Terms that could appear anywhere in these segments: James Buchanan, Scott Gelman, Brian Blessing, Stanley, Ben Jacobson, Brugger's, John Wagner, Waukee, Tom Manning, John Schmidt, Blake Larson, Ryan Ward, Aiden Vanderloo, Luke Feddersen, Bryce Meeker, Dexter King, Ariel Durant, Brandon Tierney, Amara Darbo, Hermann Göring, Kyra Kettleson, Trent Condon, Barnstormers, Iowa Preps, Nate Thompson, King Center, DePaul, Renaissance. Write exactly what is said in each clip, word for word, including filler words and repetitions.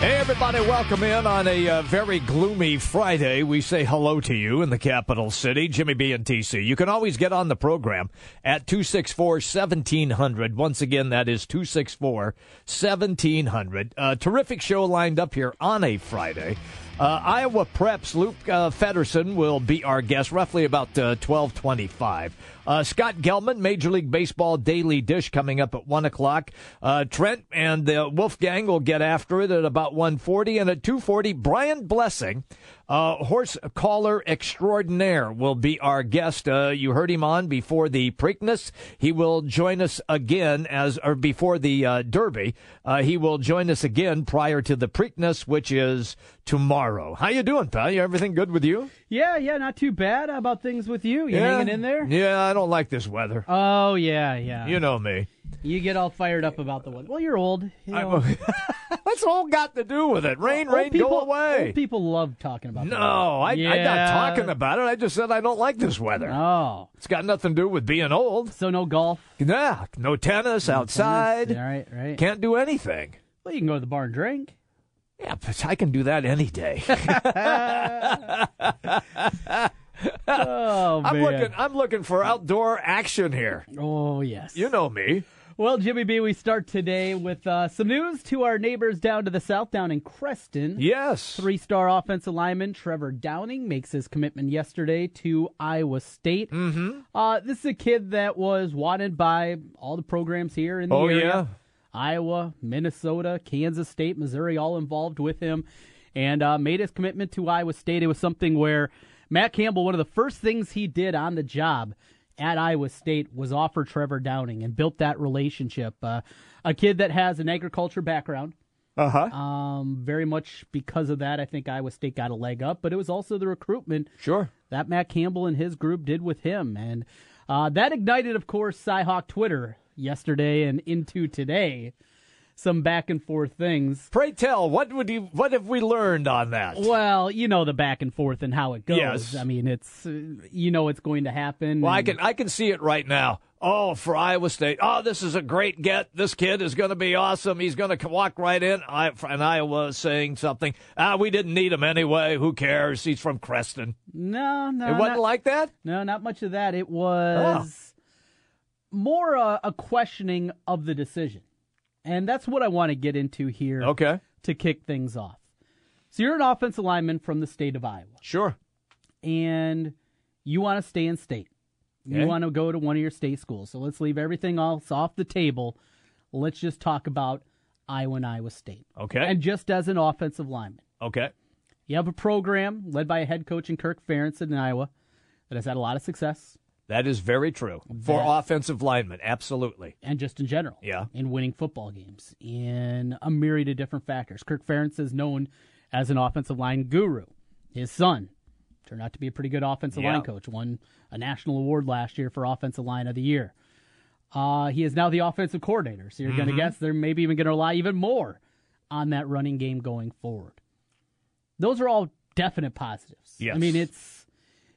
Hey everybody, welcome in on a uh, very gloomy Friday. We say hello to you in the capital city. Jimmy B and T C. You can always get on the program at two six four, seventeen hundred. Once again, that is two six four, seventeen hundred. Uh, terrific show lined up here on a Friday. Uh, Iowa Preps, Luke uh, Feddersen will be our guest roughly about uh, twelve twenty-five. Uh, Scott Gelman, Major League Baseball Daily Dish coming up at one o'clock. Uh, Trent and the Wolfgang will get after it at about one forty. And at two forty, Brian Blessing, uh, horse caller extraordinaire, will be our guest. Uh, you heard him on before the Preakness. He will join us again as, or before the uh, Derby. Uh, he will join us again prior to the Preakness, which is tomorrow. How you doing, pal? You everything good with you? Yeah, yeah, not too bad. How about things with you? You yeah. hanging in there? Yeah, I don't like this weather. Oh, yeah, yeah. You know me. You get all fired up about the weather. Well, you're old. You know. That's all got to do with it. Rain, well, rain, people, go away. Old people love talking about no, the weather. No, I, yeah. I'm not talking about it. I just said I don't like this weather. Oh. It's got nothing to do with being old. So no golf? Nah, no tennis no outside. Tennis. All right, right. Can't do anything. Well, you can go to the bar and drink. Yeah, but I can do that any day. oh, I'm man. looking I'm looking for outdoor action here. Oh, yes. You know me. Well, Jimmy B, we start today with uh, some news to our neighbors down to the south, down in Creston. Yes. Three-star offensive lineman Trevor Downing makes his commitment yesterday to Iowa State. Mm-hmm. Uh, this is a kid that was wanted by all the programs here in the oh, area. Oh, yeah. Iowa, Minnesota, Kansas State, Missouri, all involved with him, and uh, made his commitment to Iowa State. It was something where Matt Campbell, one of the first things he did on the job at Iowa State was offer Trevor Downing and built that relationship. Uh, a kid that has an agriculture background. Uh-huh. Um, very much because of that, I think Iowa State got a leg up, but it was also the recruitment sure. that Matt Campbell and his group did with him. And uh, that ignited, of course, Cy-Hawk Twitter yesterday and into today, some back and forth things. Pray tell, what would you? What have we learned on that? Well, you know the back and forth and how it goes. Yes. I mean, it's you know it's going to happen. Well, and I can I can see it right now. Oh, for Iowa State. Oh, this is a great get. This kid is going to be awesome. He's going to walk right in. I, and Iowa is saying something. Ah, we didn't need him anyway. Who cares? He's from Creston. No, no, it wasn't not, like that. No, not much of that. It was. Oh. More uh, a questioning of the decision. And that's what I want to get into here okay. to kick things off. So you're an offensive lineman from the state of Iowa. Sure. And you want to stay in state. Okay. You want to go to one of your state schools. So let's leave everything else off the table. Let's just talk about Iowa and Iowa State. Okay. And just as an offensive lineman. Okay. You have a program led by a head coach in Kirk Ferentz in Iowa that has had a lot of success. That is very true for that, offensive linemen, absolutely. And just in general. Yeah. In winning football games, in a myriad of different factors. Kirk Ferentz is known as an offensive line guru. His son turned out to be a pretty good offensive yeah. line coach, won a national award last year for Offensive Line of the Year. Uh, he is now the offensive coordinator, so you're mm-hmm. going to guess they're maybe even going to rely even more on that running game going forward. Those are all definite positives. Yes. I mean, it's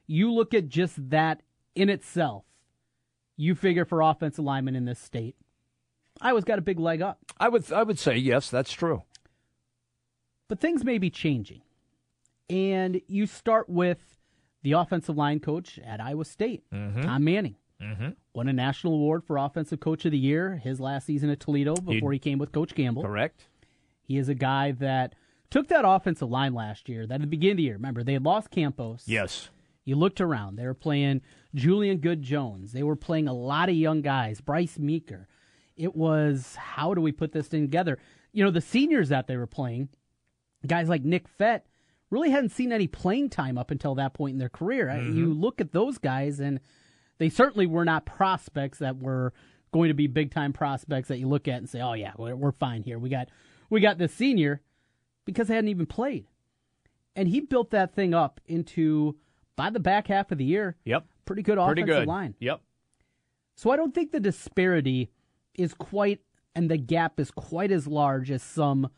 you look at just that in itself, you figure for offensive linemen in this state, Iowa's got a big leg up. I would I would say, yes, that's true. But things may be changing. And you start with the offensive line coach at Iowa State, mm-hmm. Tom Manning. Mm-hmm. Won a national award for Offensive Coach of the Year his last season at Toledo before he, he came with Coach Campbell. Correct. He is a guy that took that offensive line last year, that at the beginning of the year. Remember, they had lost Campos. Yes. You looked around. They were playing Julian Good Jones. They were playing a lot of young guys. Bryce Meeker. It was, how do we put this thing together? You know, the seniors that they were playing, guys like Nick Fett, really hadn't seen any playing time up until that point in their career. Mm-hmm. You look at those guys, and they certainly were not prospects that were going to be big-time prospects that you look at and say, oh, yeah, we're fine here. We got, we got this senior because they hadn't even played. And he built that thing up into... by the back half of the year, yep. pretty good offensive pretty good. line. Yep. So I don't think the disparity is quite, and the gap is quite as large as some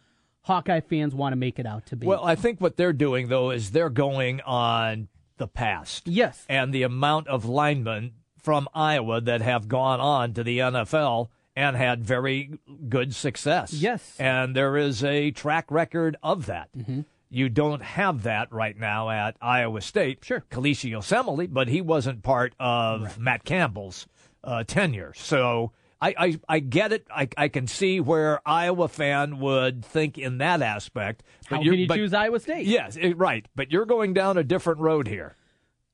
Hawkeye fans want to make it out to be. Well, I think what they're doing, though, is they're going on the past. Yes. And the amount of linemen from Iowa that have gone on to the N F L and had very good success. Yes. And there is a track record of that. Mm-hmm. You don't have that right now at Iowa State. Sure. Kelechi Osemele, but he wasn't part of right. Matt Campbell's uh, tenure. So I, I, I get it. I, I can see where Iowa fan would think in that aspect. But How can you but, choose Iowa State? Yes, it, right. But you're going down a different road here.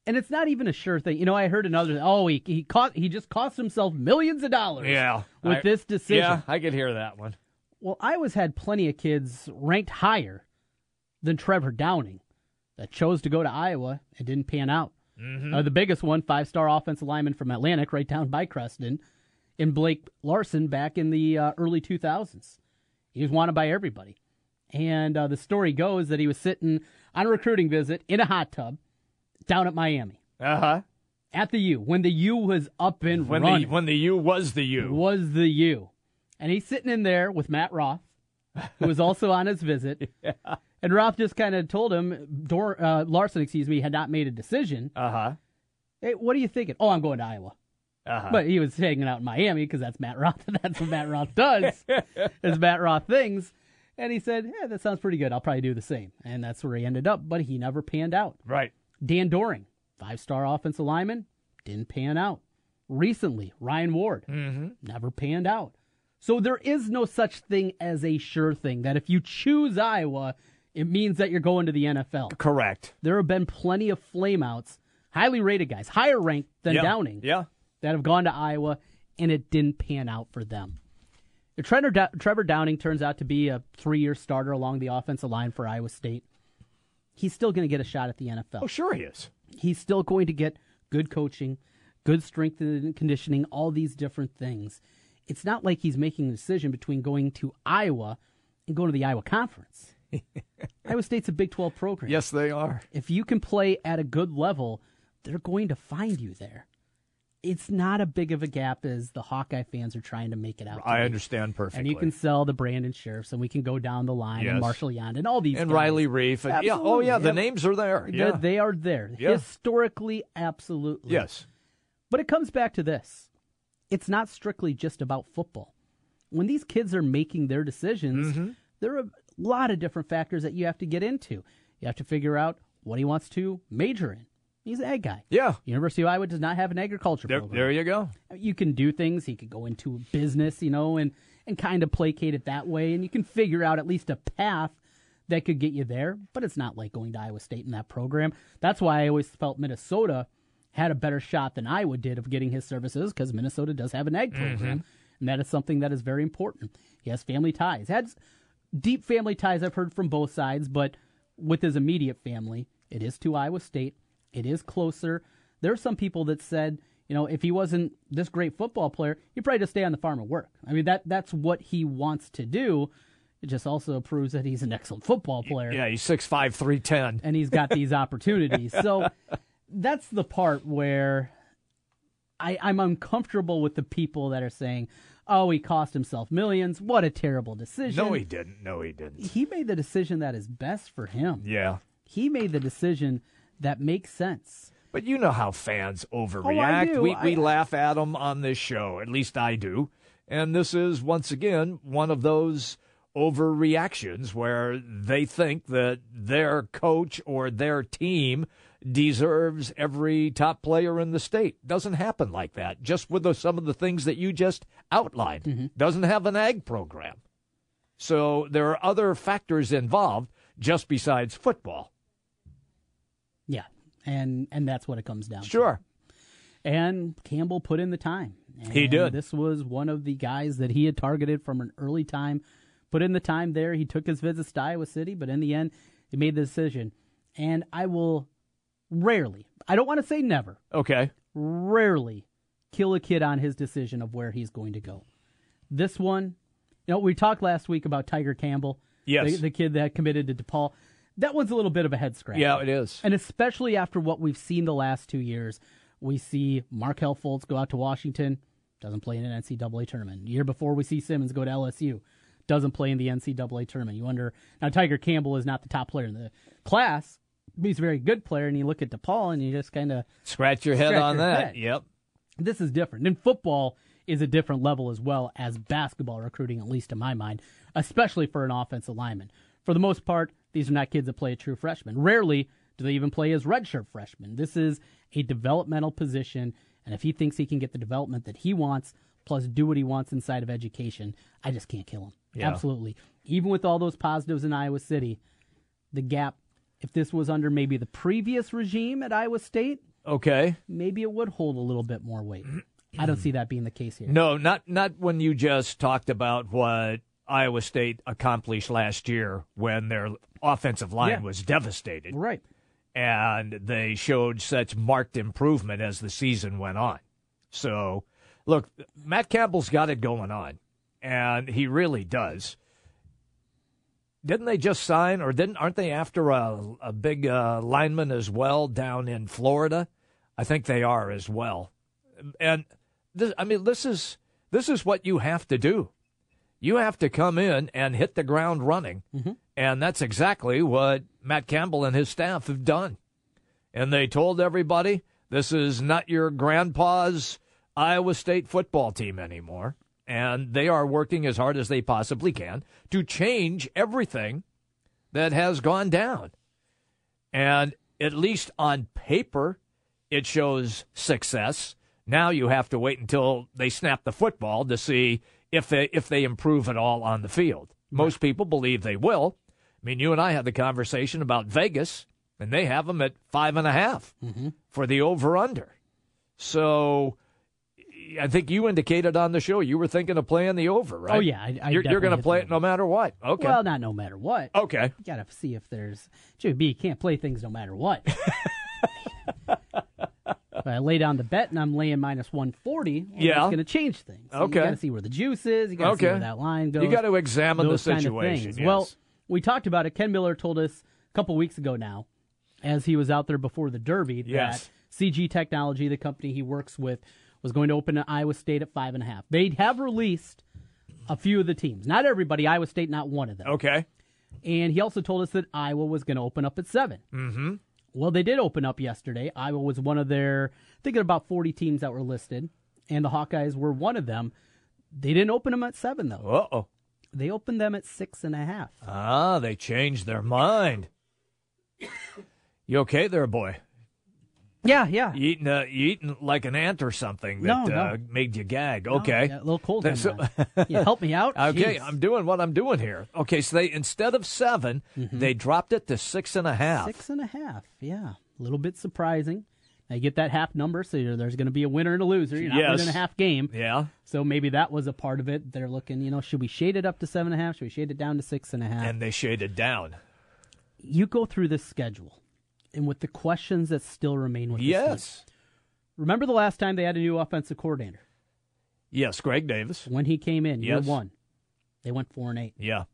And it's not even a sure thing. You know, I heard another, oh, he he, cost, he just cost himself millions of dollars yeah, with I, this decision. Yeah, I could hear that one. Well, Iowa's had plenty of kids ranked higher than Trevor Downing that chose to go to Iowa and didn't pan out. Mm-hmm. Uh, the biggest one, five-star offensive lineman from Atlantic, right down by Creston, and Blake Larson back in the uh, early two thousands. He was wanted by everybody. And uh, the story goes that he was sitting on a recruiting visit in a hot tub down at Miami. Uh-huh. At the U, when the U was up and when running. The, when the U was the U. Was the U. And he's sitting in there with Matt Roth, who was also on his visit. Yeah. And Roth just kind of told him, Dor- uh, Larson, excuse me, had not made a decision. Uh-huh. Hey, what are you thinking? Oh, I'm going to Iowa. Uh-huh. But he was hanging out in Miami because that's Matt Roth. That's what Matt Roth does, is Matt Roth things. And he said, yeah, that sounds pretty good. I'll probably do the same. And that's where he ended up, but he never panned out. Right. Dan Doring, five-star offensive lineman, didn't pan out. Recently, Ryan Ward, mm-hmm. never panned out. So there is no such thing as a sure thing, that if you choose Iowa, it means that you're going to the N F L. Correct. There have been plenty of flameouts, highly rated guys, higher ranked than yeah. Downing, yeah. that have gone to Iowa, and it didn't pan out for them. Trevor Downing turns out to be a three-year starter along the offensive line for Iowa State. He's still going to get a shot at the N F L. Oh, sure he is. He's still going to get good coaching, good strength and conditioning, all these different things. It's not like he's making a decision between going to Iowa and going to the Iowa Conference. Iowa State's a Big twelve program. Yes, they are. If you can play at a good level, they're going to find you there. It's not a big of a gap as the Hawkeye fans are trying to make it out. I understand perfectly. And you can sell the Brandon Sheriffs, and we can go down the line, yes. and Marshall Yand, and all these And guys. Riley Reif. And yeah. Oh, yeah, the yep. names are there. Yeah. The, they are there. Yeah. Historically, absolutely. Yes. But it comes back to this. It's not strictly just about football. When these kids are making their decisions, mm-hmm. there are a lot of different factors that you have to get into. You have to figure out what he wants to major in. He's an ag guy. Yeah. University of Iowa does not have an agriculture there, program. There you go. You can do things. He could go into business, you know, and, and kind of placate it that way. And you can figure out at least a path that could get you there. But it's not like going to Iowa State in that program. That's why I always felt Minnesota had a better shot than Iowa did of getting his services, because Minnesota does have an ag program. Mm-hmm. And that is something that is very important. He has family ties. Has deep family ties, I've heard from both sides. But with his immediate family, it is to Iowa State. It is closer. There are some people that said, you know, if he wasn't this great football player, he'd probably just stay on the farm and work. I mean, that that's what he wants to do. It just also proves that he's an excellent football player. Yeah, he's six five, three ten. And he's got these opportunities. So that's the part where I, I'm uncomfortable with the people that are saying, oh, he cost himself millions. What a terrible decision. No, he didn't. No, he didn't. He made the decision that is best for him. Yeah. He made the decision that makes sense. But you know how fans overreact. Oh, I do. We, we I... laugh at them on this show. At least I do. And this is, once again, one of those overreactions where they think that their coach or their team deserves every top player in the state. Doesn't happen like that. Just with the, some of the things that you just outlined. Mm-hmm. Doesn't have an ag program. So there are other factors involved just besides football. Yeah, and and that's what it comes down sure. to. Sure. And Campbell put in the time. And he did. This was one of the guys that he had targeted from an early time. Put in the time there. He took his visits to Iowa City, but in the end, he made the decision. And I will rarely, I don't want to say never. Okay. Rarely kill a kid on his decision of where he's going to go. This one, you know, we talked last week about Tiger Campbell. Yes. The, the kid that committed to DePaul. That one's a little bit of a head scratch. Yeah, it is. And especially after what we've seen the last two years, we see Markel Fultz go out to Washington, doesn't play in an N C double A tournament. The year before, we see Simmons go to L S U, doesn't play in the N C double A tournament. You wonder, now Tiger Campbell is not the top player in the class. He's a very good player, and you look at DePaul, and you just kind of scratch your head scratch on your that. Head. Yep. This is different. And football is a different level as well as basketball recruiting, at least in my mind, especially for an offensive lineman. For the most part, these are not kids that play a true freshman. Rarely do they even play as redshirt freshmen. This is a developmental position, and if he thinks he can get the development that he wants, plus do what he wants inside of education, I just can't kill him. Yeah. Absolutely. Even with all those positives in Iowa City, the gap, if this was under maybe the previous regime at Iowa State, okay, maybe it would hold a little bit more weight. I don't see that being the case here. No, not not when you just talked about what Iowa State accomplished last year when their offensive line yeah. was devastated. Right. And they showed such marked improvement as the season went on. So, look, Matt Campbell's got it going on, and he really does. Didn't they just sign, or didn't aren't they after a, a big uh, lineman as well down in Florida? I think they are as well. And this, I mean, this is this is what you have to do. You have to come in and hit the ground running. Mm-hmm. And that's exactly what Matt Campbell and his staff have done. And they told everybody, this is not your grandpa's Iowa State football team anymore. And they are working as hard as they possibly can to change everything that has gone down. And at least on paper, it shows success. Now you have to wait until they snap the football to see if they, if they improve at all on the field. Most people believe they will. I mean, you and I had the conversation about Vegas, and they have them at five and a half mm-hmm. for the over-under. So I think you indicated on the show you were thinking of playing the over, right? Oh, yeah. I, I you're you're going to play it no matter what. Okay. Well, not no matter what. Okay. You got to see if there's – Jimmy B can't play things no matter what. If I lay down the bet and I'm laying minus one forty, well, yeah. it's going to change things. So okay. You got to see where the juice is. You got to okay. see where that line goes. You got to examine the situation. Yes. Well, we talked about it. Ken Miller told us a couple weeks ago now, as he was out there before the Derby, yes. that C G Technology, the company he works with, was going to open at Iowa State at five and a half. They have released a few of the teams. Not everybody. Iowa State, not one of them. Okay. And he also told us that Iowa was going to open up at seven. Mm-hmm. Well, they did open up yesterday. Iowa was one of their, I think, about forty teams that were listed, and the Hawkeyes were one of them. They didn't open them at seven, though. Uh-oh. They opened them at six and a half. Ah, they changed their mind. You okay there, boy? Yeah, yeah. You eating, uh, you eating like an ant or something that no, no. Uh, made you gag. Okay. No, a little cold. So, you help me out? Okay, jeez. I'm doing what I'm doing here. Okay, so they instead of seven, mm-hmm. they dropped it to six and a half. Six and a half, yeah. A little bit surprising. Now you get that half number, so you're, there's going to be a winner and a loser. You're not yes. winning a half game. Yeah. So maybe that was a part of it. They're looking, you know, should we shade it up to seven and a half? Should we shade it down to six and a half? And they shaded down. You go through this schedule. And with the questions that still remain with us. Yes. Team. Remember the last time they had a new offensive coordinator? Yes, Greg Davis. When he came in, yes. year one, they went four and eight. Yeah.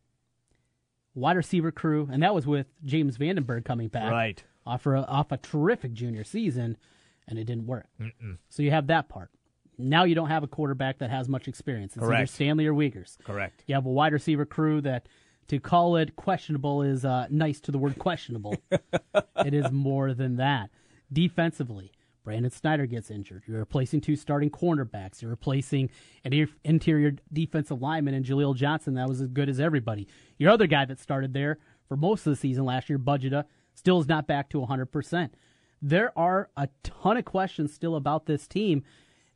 Wide receiver crew, and that was with James Vandenberg coming back. Right. Off a, off a terrific junior season, and it didn't work. Mm-mm. So you have that part. Now you don't have a quarterback that has much experience. It's Correct. Either Stanley or Wiegers. Correct. You have a wide receiver crew that... To call it questionable is uh, nice to the word questionable. It is more than that. Defensively, Brandon Snyder gets injured. You're replacing two starting cornerbacks. You're replacing an interior defensive lineman in Jaleel Johnson. That was as good as everybody. Your other guy that started there for most of the season last year, Budgeta, still is not back to one hundred percent. There are a ton of questions still about this team.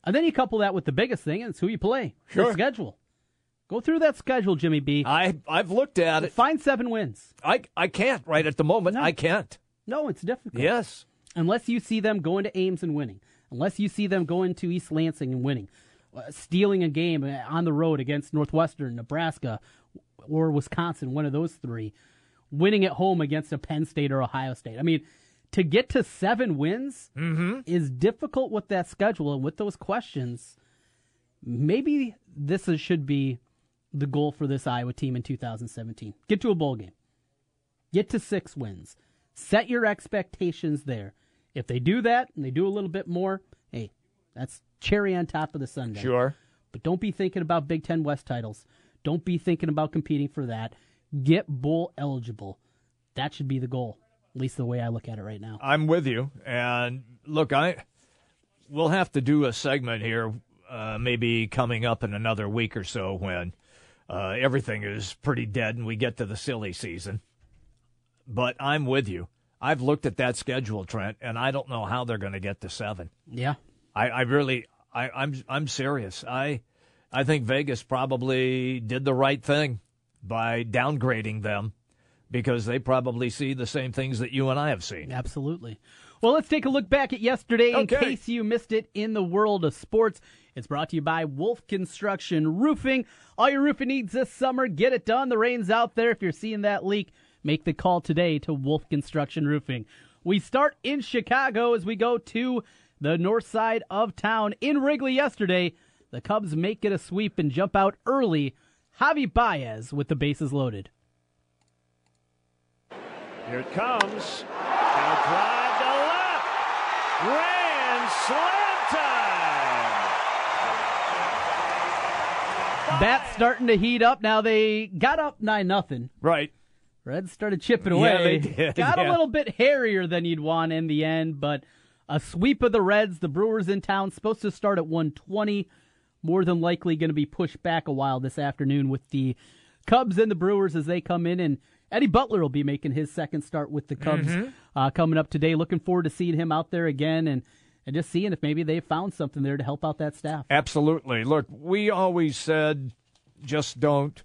And then you couple that with the biggest thing, and it's who you play. Sure. The schedule. Go through that schedule, Jimmy B. I, I've looked at it. Find seven wins. I, I can't right at the moment. No. I can't. No, it's difficult. Yes. Unless you see them going to Ames and winning. Unless you see them going to East Lansing and winning. Uh, stealing a game on the road against Northwestern, Nebraska, or Wisconsin, one of those three. Winning at home against a Penn State or Ohio State. I mean, to get to seven wins mm-hmm. is difficult with that schedule and with those questions. Maybe this is, should be... the goal for this Iowa team in two thousand seventeen. Get to a bowl game. Get to six wins. Set your expectations there. If they do that and they do a little bit more, hey, that's cherry on top of the sundae. Sure. But don't be thinking about Big Ten West titles. Don't be thinking about competing for that. Get bowl eligible. That should be the goal, at least the way I look at it right now. I'm with you. And, look, I we'll have to do a segment here uh, maybe coming up in another week or so when uh, everything is pretty dead and we get to the silly season. But I'm with you. I've looked at that schedule, Trent, and I don't know how they're going to get to seven. Yeah. I, I really I, I'm I'm serious. I I think Vegas probably did the right thing by downgrading them, because they probably see the same things that you and I have seen. Absolutely. Well, let's take a look back at yesterday okay. in case you missed it in the world of sports. It's brought to you by Wolf Construction Roofing. All your roofing needs this summer, get it done. The rain's out there. If you're seeing that leak, make the call today to Wolf Construction Roofing. We start in Chicago as we go to the north side of town. In Wrigley yesterday, the Cubs make it a sweep and jump out early. Javi Baez with the bases loaded. Here it comes. And a drive to left. Grand slam time. Bats starting to heat up. Now they got up nine nothing. Right. Reds started chipping away. Yeah, they did. Got yeah. a little bit hairier than you'd want in the end, but a sweep of the Reds. The Brewers in town, supposed to start at one twenty. More than likely going to be pushed back a while this afternoon with the Cubs and the Brewers as they come in, and Eddie Butler will be making his second start with the Cubs mm-hmm. uh, coming up today. Looking forward to seeing him out there again and, and just seeing if maybe they found something there to help out that staff. Absolutely. Look, we always said just don't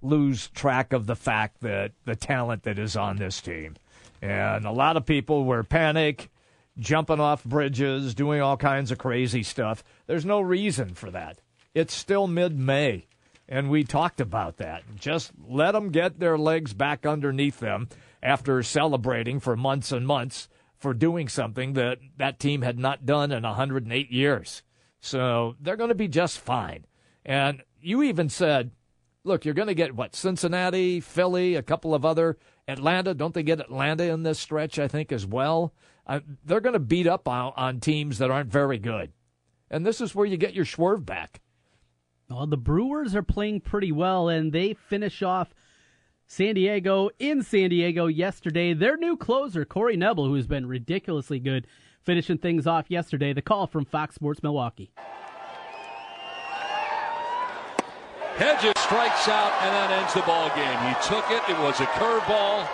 lose track of the fact that the talent that is on this team. And a lot of people were panic, jumping off bridges, doing all kinds of crazy stuff. There's no reason for that. It's still mid-May. And we talked about that. Just let them get their legs back underneath them after celebrating for months and months for doing something that that team had not done in one hundred eight years. So they're going to be just fine. And you even said, look, you're going to get, what, Cincinnati, Philly, a couple of other, Atlanta. Don't they get Atlanta in this stretch, I think, as well? Uh, they're going to beat up on, on teams that aren't very good. And this is where you get your swerve back. Well, the Brewers are playing pretty well, and they finish off San Diego in San Diego yesterday. Their new closer, Corey Knebel, who's been ridiculously good, finishing things off yesterday. The call from Fox Sports Milwaukee. Hedges strikes out, and that ends the ball game. He took it. It was a curveball,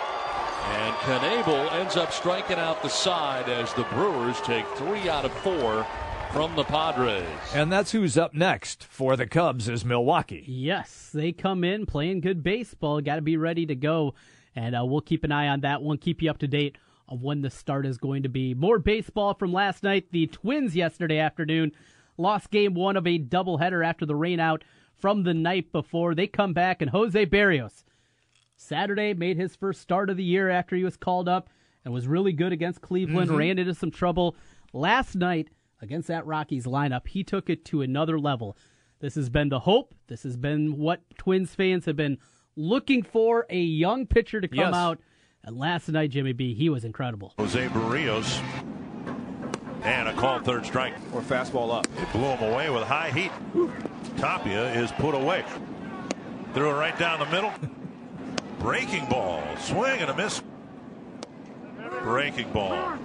and Knebel ends up striking out the side as the Brewers take three out of four from the Padres. And that's who's up next for the Cubs is Milwaukee. Yes, they come in playing good baseball. Got to be ready to go. And uh, we'll keep an eye on that one. Keep you up to date on when the start is going to be. More baseball from last night. The Twins yesterday afternoon lost game one of a doubleheader after the rainout from the night before. They come back, and Jose Berrios Saturday made his first start of the year after he was called up and was really good against Cleveland. Mm-hmm. Ran into some trouble last night against that Rockies lineup. He took it to another level. This has been the hope. This has been what Twins fans have been looking for, a young pitcher to come yes. out. And last night, Jimmy B, he was incredible. Jose Berrios. And a called third strike. Or fastball up. It blew him away with high heat. Woo. Tapia is put away. Threw it right down the middle. Breaking ball. Swing and a miss. Breaking ball.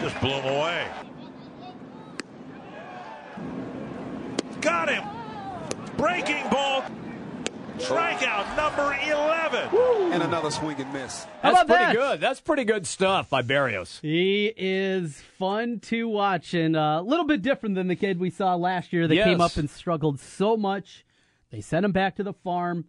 Just blew him away. Got him. Breaking ball. Strikeout number eleven. Woo. And another swing and miss. How That's about pretty that? good. That's pretty good stuff by Berrios. He is fun to watch, and a little bit different than the kid we saw last year that yes. came up and struggled so much. They sent him back to the farm.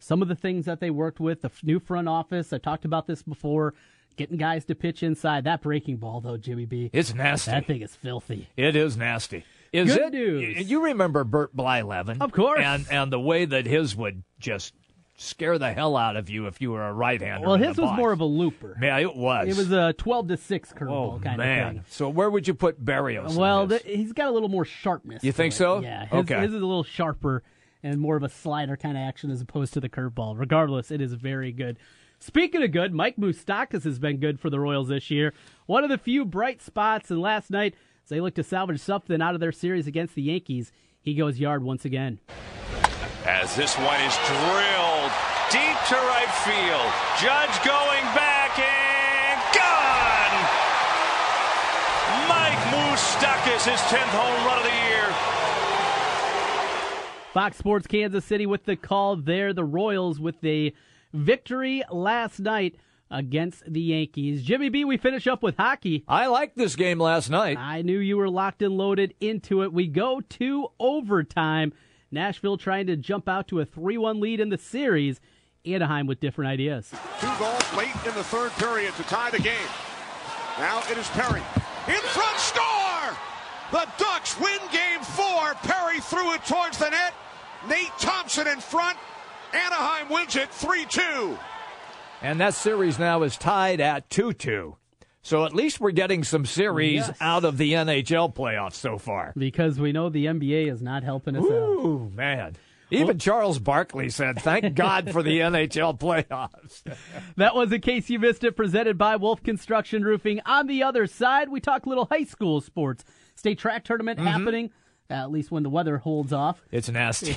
Some of the things that they worked with, the new front office, I talked about this before, getting guys to pitch inside. That breaking ball, though, Jimmy B. It's nasty. That thing is filthy. It is nasty. Is Good it, news. You remember Bert Blyleven. Of course. And and the way that his would just scare the hell out of you if you were a right-hander. Well, his was box. more of a looper. Yeah, it was. It was a twelve to six curveball oh, kind man. of thing. So where would you put Berrios? Well, th- he's got a little more sharpness. You think it. so? Yeah. His, okay. his is a little sharper and more of a slider kind of action as opposed to the curveball. Regardless, it is very good. Speaking of good, Mike Moustakas has been good for the Royals this year. One of the few bright spots, and last night, they look to salvage something out of their series against the Yankees. He goes yard once again. as this one is drilled deep to right field. Judge going back and gone! Mike Moustakas, his tenth home run of the year. Fox Sports Kansas City with the call there. The Royals with the victory last night against the Yankees. Jimmy B, we finish up with hockey. I liked this game last night. I knew you were locked and loaded into it. We go to overtime. Nashville trying to jump out to a three one lead in the series. Anaheim with different ideas. Two goals late in the third period to tie the game. Now it is Perry. In front, score! The Ducks win game four. Perry threw it towards the net. Nate Thompson in front. Anaheim wins it three two. And that series now is tied at two two. So at least we're getting some series yes. out of the N H L playoffs so far. Because we know the N B A is not helping us Ooh, out. Ooh, man. Even well, Charles Barkley said, thank God for the N H L playoffs. That was In Case You Missed It, presented by Wolf Construction Roofing. On the other side, we talk little high school sports. State track tournament mm-hmm. happening. At least when the weather holds off. It's nasty.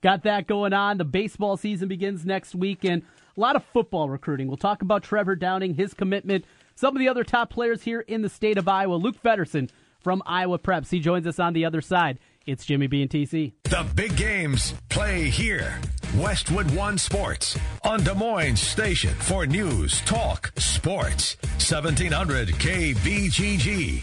Got that going on. The baseball season begins next week, and a lot of football recruiting. We'll talk about Trevor Downing, his commitment, some of the other top players here in the state of Iowa. Luke Feddersen from Iowa Preps. He joins us on the other side. It's Jimmy B and T C. The big games play here. Westwood One Sports on Des Moines Station for news, talk, sports. seventeen hundred K B G G.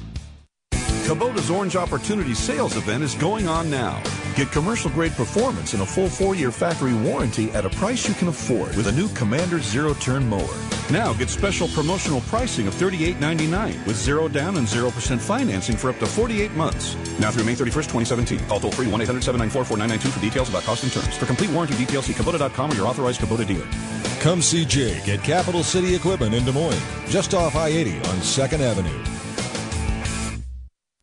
Kubota's Orange Opportunity Sales Event is going on now. Get commercial-grade performance and a full four-year factory warranty at a price you can afford with a new Commander zero-turn mower. Now get special promotional pricing of thirty-eight ninety-nine with zero down and zero percent financing for up to forty-eight months. Now through May thirty-first, twenty seventeen. Call toll-free one eight hundred, seven nine four, four nine nine two for details about cost and terms. For complete warranty details, see Kubota dot com or your authorized Kubota dealer. Come see Jake at Capital City Equipment in Des Moines, just off I eighty on second avenue.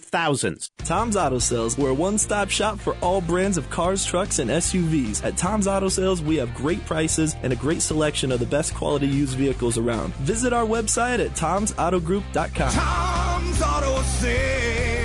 thousands. Tom's Auto Sales, we're a one-stop shop for all brands of cars, trucks, and S U Vs. At Tom's Auto Sales, we have great prices and a great selection of the best quality used vehicles around. Visit our website at toms auto group dot com. Tom's Auto Sales.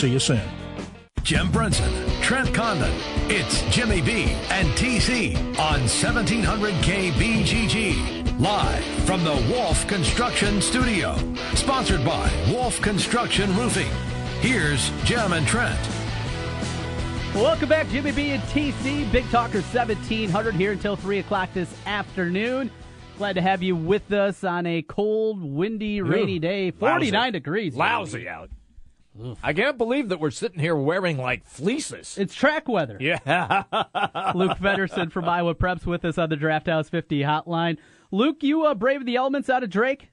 See you soon. Jim Brinson, Trent Condon, it's Jimmy B and T C on seventeen hundred K B G G. Live from the Wolf Construction Studio. Sponsored by Wolf Construction Roofing. Here's Jim and Trent. Welcome back, Jimmy B and T C. Big Talker seventeen hundred here until three o'clock this afternoon. Glad to have you with us on a cold, windy, rainy Ooh, day. forty-nine lousy. Degrees. Lousy baby. Out. I can't believe that we're sitting here wearing, like, fleeces. It's track weather. Yeah. Luke Feddersen from Iowa Preps with us on the Draft House fifty hotline. Luke, you uh, brave the elements out of Drake?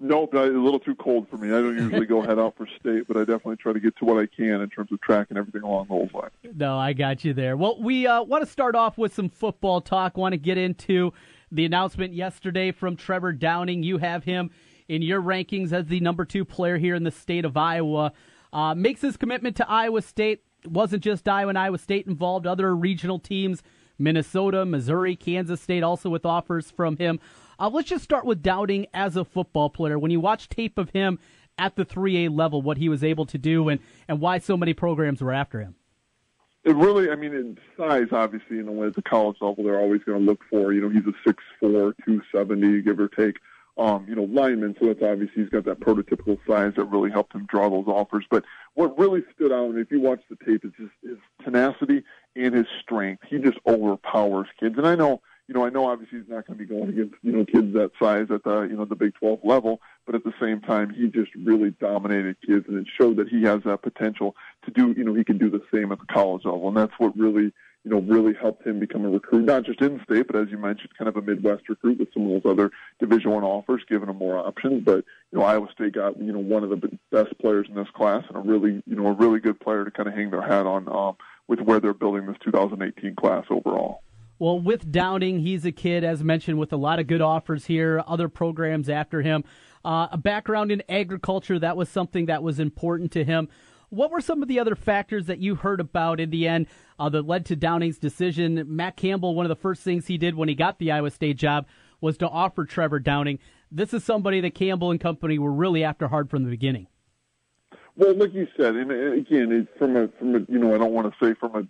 Nope, a little too cold for me. I don't usually go head out for state, but I definitely try to get to what I can in terms of track and everything along those lines. No, I got you there. Well, we uh, want to start off with some football talk. Want to get into the announcement yesterday from Trevor Downing. You have him in your rankings as the number two player here in the state of Iowa. Uh, makes his commitment to Iowa State. It wasn't just Iowa and Iowa State involved, other regional teams, Minnesota, Missouri, Kansas State, also with offers from him. Uh, let's just start with Downing as a football player. When you watch tape of him at the three A level, what he was able to do and, and why so many programs were after him. It really, I mean, in size, obviously, you know, at the college level, they're always going to look for, you know, he's a six four, two seventy, give or take. Um, you know, lineman, so that's obviously he's got that prototypical size that really helped him draw those offers. But what really stood out, and if you watch the tape, is just his tenacity and his strength. He just overpowers kids. And I know, you know, I know obviously he's not going to be going against, you know, kids that size at the, you know, the Big twelve level, but at the same time, he just really dominated kids, and it showed that he has that potential to do, you know, he can do the same at the college level. And that's what really, you know, really helped him become a recruit, not just in-state, but as you mentioned, kind of a Midwest recruit with some of those other Division I offers, giving him more options. But, you know, Iowa State got, you know, one of the best players in this class and a really, you know, a really good player to kind of hang their hat on um, with where they're building this two thousand eighteen class overall. Well, with Downing, he's a kid, as mentioned, with a lot of good offers here, other programs after him. Uh, a background in agriculture, that was something that was important to him. What were some of the other factors that you heard about in the end uh, that led to Downing's decision? Matt Campbell, one of the first things he did when he got the Iowa State job was to offer Trevor Downing. This is somebody that Campbell and company were really after hard from the beginning. Well, like you said, and again, it's from a, from a you know, I don't want to say from a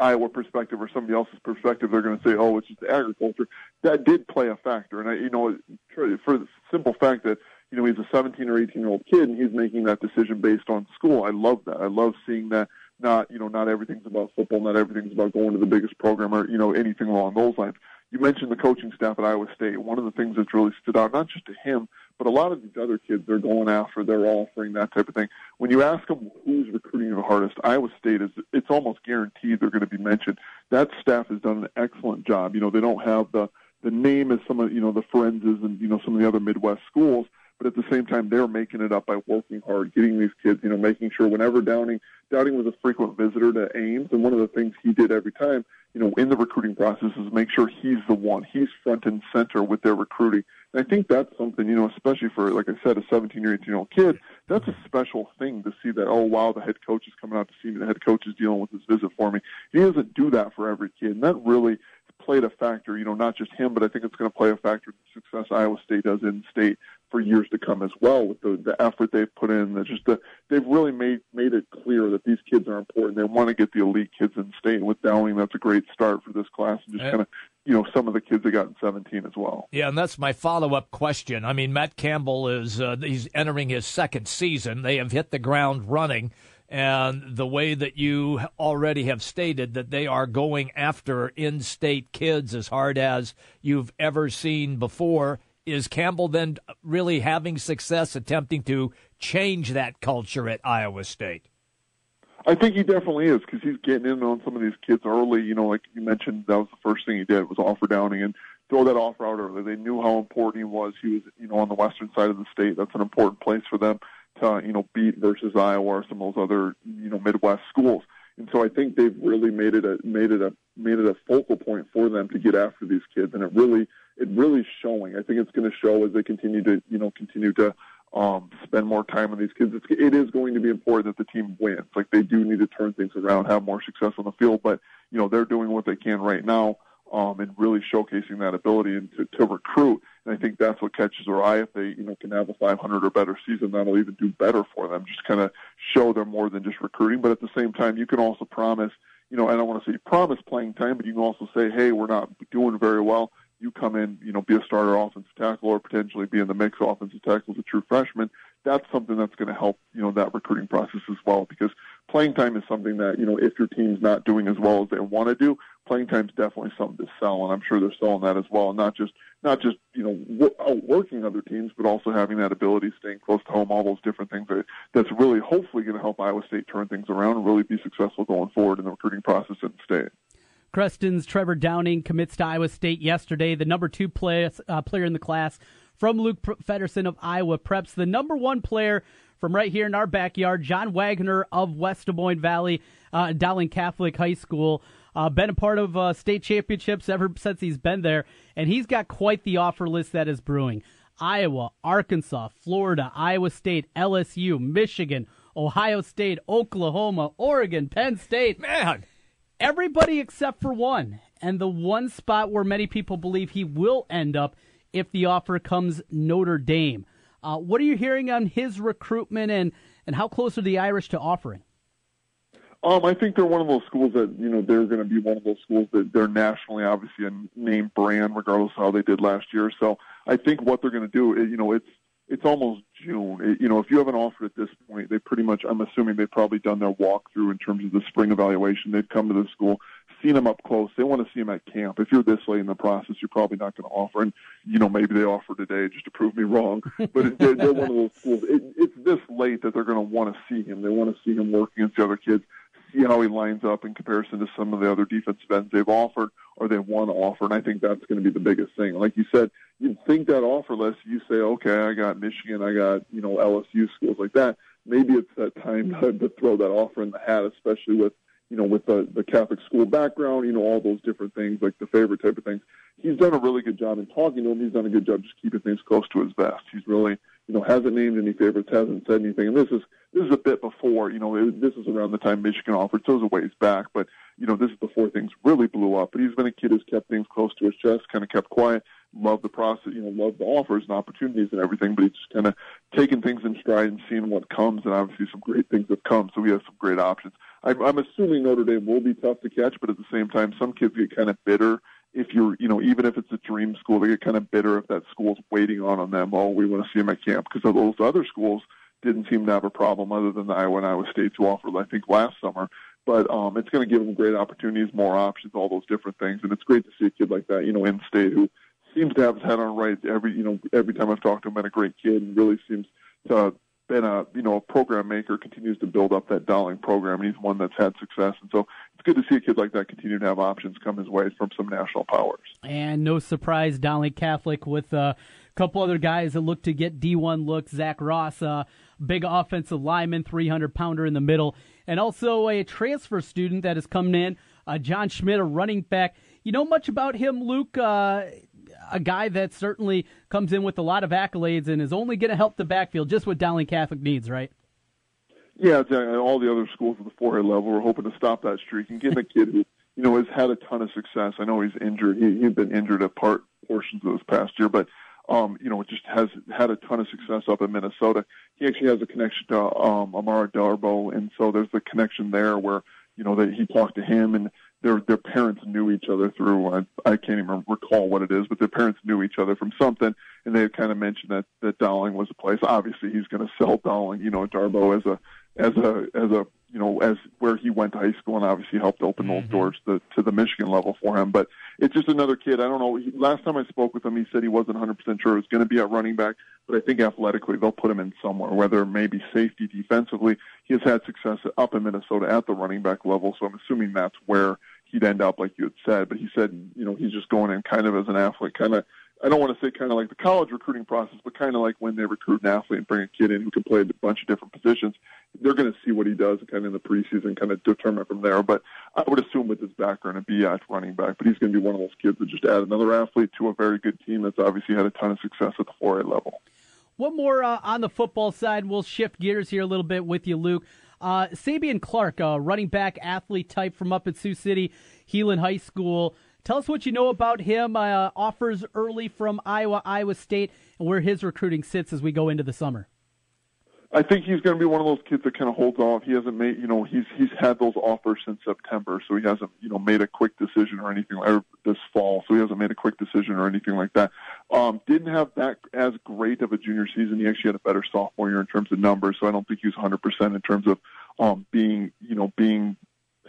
Iowa perspective or somebody else's perspective, they're going to say, oh, it's just agriculture. That did play a factor. And, I, you know, for the simple fact that, you know, he's a seventeen or eighteen-year-old kid, and he's making that decision based on school. I love that. I love seeing that not, you know, not everything's about football, not everything's about going to the biggest program or, you know, anything along those lines. You mentioned the coaching staff at Iowa State. One of the things that's really stood out, not just to him, but a lot of these other kids they're going after, they're offering that type of thing. When you ask them who's recruiting the hardest, Iowa State is, it's almost guaranteed they're going to be mentioned. That staff has done an excellent job. You know, they don't have the, the name as some of, you know, the Forenses and, you know, some of the other Midwest schools. But at the same time, they're making it up by working hard, getting these kids, you know, making sure whenever Downing, Downing was a frequent visitor to Ames, and one of the things he did every time, you know, in the recruiting process is make sure he's the one. He's front and center with their recruiting. And I think that's something, you know, especially for, like I said, a seventeen or eighteen-year-old kid, that's a special thing to see that, oh, wow, the head coach is coming out to see me, the head coach is dealing with this visit for me. He doesn't do that for every kid, and that really played a factor, you know, not just him, but I think it's going to play a factor in the success Iowa State does in state for years to come as well with the, the effort they've put in. That just the, they've really made made it clear that these kids are important. They want to get the elite kids in state. And with Downing, that's a great start for this class. And just yeah. kind of, you know, some of the kids that got in seventeen as well. Yeah, and that's my follow-up question. I mean, Matt Campbell is uh, he's entering his second season. They have hit the ground running. And the way that you already have stated that they are going after in-state kids as hard as you've ever seen before, is Campbell then really having success attempting to change that culture at Iowa State? I think he definitely is because he's getting in on some of these kids early. You know, like you mentioned, that was the first thing he did was offer Downing and throw that offer out early. They knew how important he was. He was, you know, on the western side of the state. That's an important place for them. to, you know, beat versus Iowa or some of those other, you know, Midwest schools. And so I think they've really made it a made it a made it a focal point for them to get after these kids, and it really it really showing. I think it's going to show as they continue to you know continue to um, spend more time on these kids. It's, it is going to be important that the team wins. Like, they do need to turn things around, have more success on the field, but you know they're doing what they can right now, um, and really showcasing that ability and to, to recruit. And I think that's what catches their eye. If they, you know, can have a five hundred or better season, that'll even do better for them. Just kind of show they're more than just recruiting. But at the same time, you can also promise, you know, I don't want to say promise playing time, but you can also say, hey, we're not doing very well. You come in, you know, be a starter offensive tackle or potentially be in the mix offensive tackle as a true freshman. That's something that's going to help, you know, that recruiting process as well, because playing time is something that, you know, if your team's not doing as well as they want to do, playing time's definitely something to sell, and I'm sure they're selling that as well, and not just, not just you know, outworking other teams, but also having that ability, staying close to home, all those different things that, that's really hopefully going to help Iowa State turn things around and really be successful going forward in the recruiting process in the state. Creston's Trevor Downing commits to Iowa State yesterday, the number two play, uh, player in the class from Luke Feddersen of Iowa Preps. The number one player from right here in our backyard, John Wagner of West Des Moines Valley, uh, Dowling Catholic High School. Uh, been a part of uh, state championships ever since he's been there, and he's got quite the offer list that is brewing. Iowa, Arkansas, Florida, Iowa State, L S U, Michigan, Ohio State, Oklahoma, Oregon, Penn State. Man! Everybody except for one, and the one spot where many people believe he will end up if the offer comes, Notre Dame. Uh, what are you hearing on his recruitment, and, and how close are the Irish to offering? Um, I think they're one of those schools that, you know, they're going to be one of those schools that they're nationally obviously a name brand, regardless of how they did last year. So I think what they're going to do, you know, it's it's almost June. It, you know, if you haven't offered at this point, they pretty much, I'm assuming they've probably done their walkthrough in terms of the spring evaluation. They've come to the school, seen them up close. They want to see them at camp. If you're this late in the process, you're probably not going to offer. And, you know, maybe they offer today just to prove me wrong. But it, they're, they're one of those schools. It, it's this late that they're going to want to see him. They want to see him work against the other kids, see how he lines up in comparison to some of the other defensive ends they've offered or they want to offer, and I think that's going to be the biggest thing. Like you said, you'd think that offer list, you say, okay, I got Michigan, I got, you know, L S U, schools like that. Maybe it's that time to, to throw that offer in the hat, especially with, you know, with the, the Catholic school background, you know, all those different things, like the favorite type of things. He's done a really good job in talking to him. He's done a good job just keeping things close to his vest. He's really, you know, hasn't named any favorites, hasn't said anything. And this is this is a bit before, you know, it, this is around the time Michigan offered, so it was a ways back. But, you know, this is before things really blew up. But he's been a kid who's kept things close to his chest, kind of kept quiet, loved the process, you know, loved the offers and opportunities and everything. But he's just kind of taking things in stride and seeing what comes. And obviously some great things have come, so we have some great options. I'm, I'm assuming Notre Dame will be tough to catch, but at the same time, some kids get kind of bitter. If you're, you know, even if it's a dream school, they get kind of bitter if that school's waiting on, on them. Oh, we want to see them at camp, because those other schools didn't seem to have a problem other than the Iowa and Iowa State who offered, I think, last summer. But um, it's going to give them great opportunities, more options, all those different things. And it's great to see a kid like that, you know, in state, who seems to have his head on right every, you know, every time I've talked to him, been a great kid and really seems to been a, you know, a program maker, continues to build up that Dowling program, and he's one that's had success. And so it's good to see a kid like that continue to have options come his way from some national powers. And no surprise, Dowling Catholic with a couple other guys that look to get D one looks. Zach Ross, a big offensive lineman, three hundred pounder in the middle, and also a transfer student that has come in, uh, John Schmidt, a running back. You know much about him, Luke? Uh, a guy that certainly comes in with a lot of accolades and is only going to help the backfield, just what Dowling Catholic needs, right? Yeah, exactly. All the other schools at the four A level were hoping to stop that streak and get a kid who, you know, has had a ton of success. I know he's injured. He, he's been injured at part portions of this past year, but, um, you know, just has had a ton of success up in Minnesota. He actually has a connection to um, Amara Darbo, and so there's the connection there where, you know, that he talked to him, and Their their parents knew each other through, I, I can't even recall what it is, but their parents knew each other from something, and they had kind of mentioned that, that Dowling was a place. Obviously, he's going to sell Dowling, you know, Darbo as a, as a, as a, you know, as where he went to high school, and obviously helped open mm-hmm. those doors to, to the Michigan level for him. But it's just another kid. I don't know. He, last time I spoke with him, he said he wasn't one hundred percent sure he was going to be at running back, but I think athletically they'll put him in somewhere, whether maybe safety defensively. He has had success up in Minnesota at the running back level, so I'm assuming that's where he'd end up, like you had said. But he said, you know, he's just going in kind of as an athlete, kind of I don't want to say kind of like the college recruiting process, but kind of like when they recruit an athlete and bring a kid in who can play a bunch of different positions, they're going to see what he does kind of in the preseason, kind of determine from there. But I would assume with his background, it'd be at running back, but he's going to be one of those kids that just add another athlete to a very good team that's obviously had a ton of success at the four A level. One more uh, on the football side. We'll shift gears here a little bit with you, Luke. Uh, Sabian Clark, a running back athlete type from up at Sioux City, Helan High School. Tell us what you know about him, uh, offers early from Iowa, Iowa State, and where his recruiting sits as we go into the summer. I think he's going to be one of those kids that kind of holds off. He hasn't made, you know, he's he's had those offers since September, so he hasn't, you know, made a quick decision or anything or this fall, so he hasn't made a quick decision or anything like that. Um, didn't have that as great of a junior season. He actually had a better sophomore year in terms of numbers, so I don't think he was one hundred percent in terms of um, being, you know, being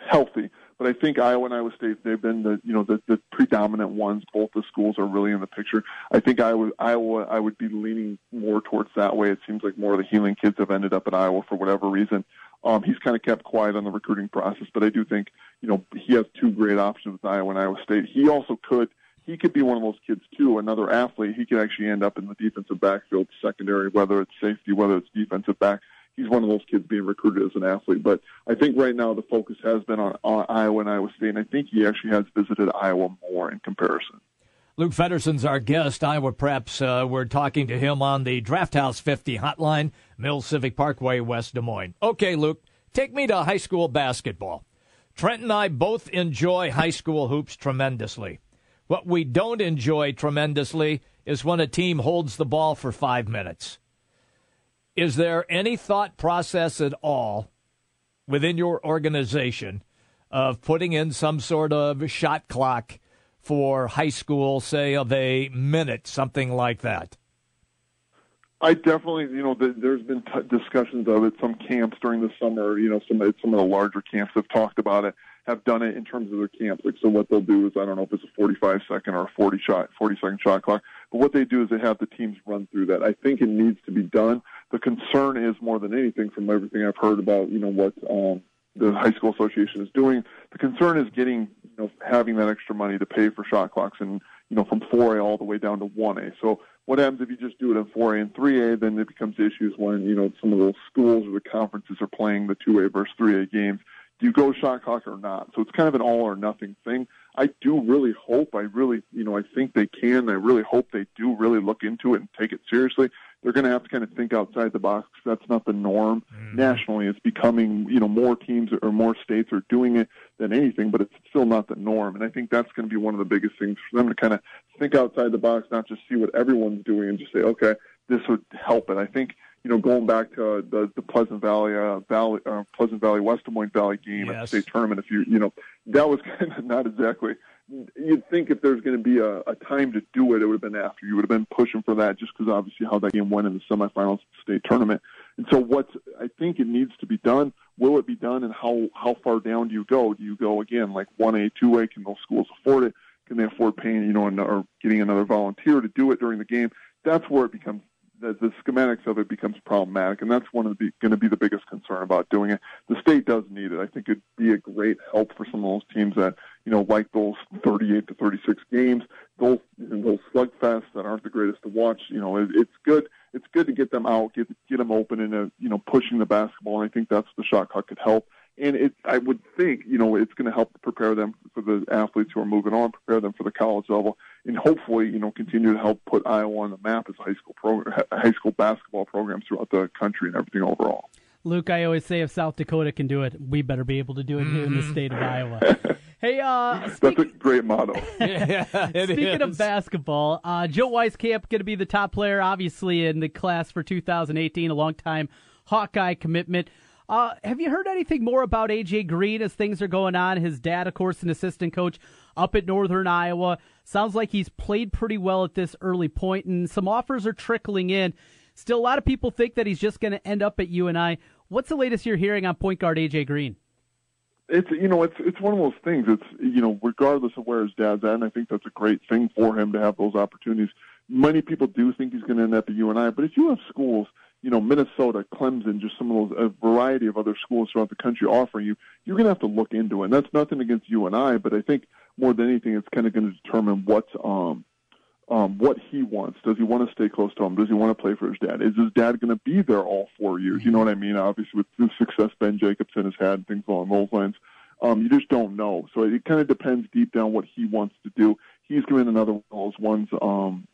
healthy. But I think Iowa and Iowa State, they've been the, you know, the, the predominant ones. Both the schools are really in the picture. I think Iowa, Iowa, I would be leaning more towards that way. It seems like more of the healing kids have ended up at Iowa for whatever reason. Um, he's kind of kept quiet on the recruiting process, but I do think, you know, he has two great options with Iowa and Iowa State. He also could, he could be one of those kids too, another athlete. He could actually end up in the defensive backfield, secondary, whether it's safety, whether it's defensive back. He's one of those kids being recruited as an athlete. But I think right now the focus has been on, on Iowa and Iowa State, and I think he actually has visited Iowa more in comparison. Luke Feddersen's our guest, Iowa Preps. Uh, we're talking to him on the Draft House fifty hotline, Mills Civic Parkway, West Des Moines. Okay, Luke, take me to high school basketball. Trent and I both enjoy high school hoops tremendously. What we don't enjoy tremendously is when a team holds the ball for five minutes. Is there any thought process at all within your organization of putting in some sort of shot clock for high school, say, of a minute, something like that? I definitely, you know, there's been t- discussions of it. Some camps during the summer, you know, some, some of the larger camps have talked about it, have done it in terms of their camps. Like, so what they'll do is, I don't know if it's a forty-five second or a forty shot, forty second shot clock, but what they do is they have the teams run through that. I think it needs to be done. The concern is, more than anything, from everything I've heard about, you know, what um, the high school association is doing, the concern is getting, you know, having that extra money to pay for shot clocks and, you know, from four A all the way down to one A. So what happens if you just do it in four A and three A? Then it becomes issues when, you know, some of those schools or the conferences are playing the two A versus three A games. Do you go shot clock or not? So it's kind of an all or nothing thing. I do really hope, I really, you know, I think they can. I really hope they do really look into it and take it seriously. They're going to have to kind of think outside the box. That's not the norm. Mm. Nationally, it's becoming, you know, more teams or more states are doing it than anything, but it's still not the norm. And I think that's going to be one of the biggest things for them to kind of think outside the box, not just see what everyone's doing and just say, okay, this would help it. I think, you know, going back to uh, the, the Pleasant Valley, uh, Valley, uh, Pleasant Valley, West Des Moines Valley game, yes, at the state tournament, if you, you know, that was kind of not exactly, you'd think if there's going to be a, a time to do it, it would have been after. You would have been pushing for that just because obviously how that game went in the semifinals of the state tournament. And so what's, I think it needs to be done. Will it be done? And how, how far down do you go? Do you go again, like one A, two A? Can those schools afford it? Can they afford paying, you know, an, or getting another volunteer to do it during the game? That's where it becomes, The, the schematics of it becomes problematic, and that's one of the going to be the biggest concern about doing it. The state does need it. I think it'd be a great help for some of those teams that, you know, like those thirty-eight to thirty-six games, those those slugfests that aren't the greatest to watch. You know, it, it's good. It's good to get them out, get get them open, and uh, you know, pushing the basketball. And I think that's the shot clock could help. And it, I would think, you know, it's going to help prepare them for the athletes who are moving on, prepare them for the college level, and hopefully, you know, continue to help put Iowa on the map as a high school program, high school basketball programs throughout the country and everything overall. Luke, I always say if South Dakota can do it, we better be able to do it here in the state of Iowa. Hey, uh, speak- that's a great motto. Yeah, speaking is. of basketball, uh, Joe Weiskamp going to be the top player, obviously, in the class for two thousand eighteen, a long-time Hawkeye commitment. Uh, have you heard anything more about A J Green as things are going on? His dad, of course, an assistant coach up at Northern Iowa. Sounds like he's played pretty well at this early point, and some offers are trickling in. Still, a lot of people think that he's just going to end up at U N I. What's the latest you're hearing on point guard A J Green? It's, you know, it's it's one of those things. It's, you know, regardless of where his dad's at, and I think that's a great thing for him to have those opportunities. Many people do think he's going to end up at U N I, but if you have schools, you know, Minnesota, Clemson, just some of those, a variety of other schools throughout the country offering you, you're going to have to look into it. And that's nothing against U N I, but I think more than anything, it's kind of going to determine what's, um, um, what he wants. Does he want to stay close to him? Does he want to play for his dad? Is his dad going to be there all four years? You know what I mean? Obviously, with the success Ben Jacobson has had and things along those lines, um, you just don't know. So it kind of depends deep down what he wants to do. He's doing another one of those ones um,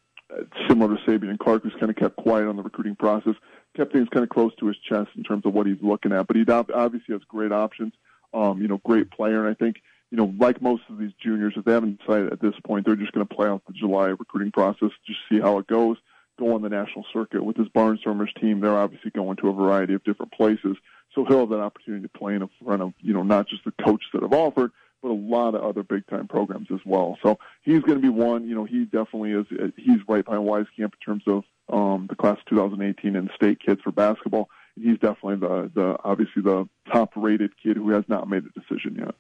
similar to Sabian Clark, who's kind of kept quiet on the recruiting process, kept things kind of close to his chest in terms of what he's looking at. But he obviously has great options, um, you know, great player. And I think, you know, like most of these juniors, if they haven't decided at this point, they're just going to play out the July recruiting process, just see how it goes, go on the national circuit. With this Barnstormers team, they're obviously going to a variety of different places. So he'll have that opportunity to play in front of, you know, not just the coaches that have offered, but a lot of other big-time programs as well. So he's going to be one. You know, he definitely is. He's right behind Weiskamp in terms of um, the class of two thousand eighteen and state kids for basketball. He's definitely the, the obviously the top-rated kid who has not made a decision yet.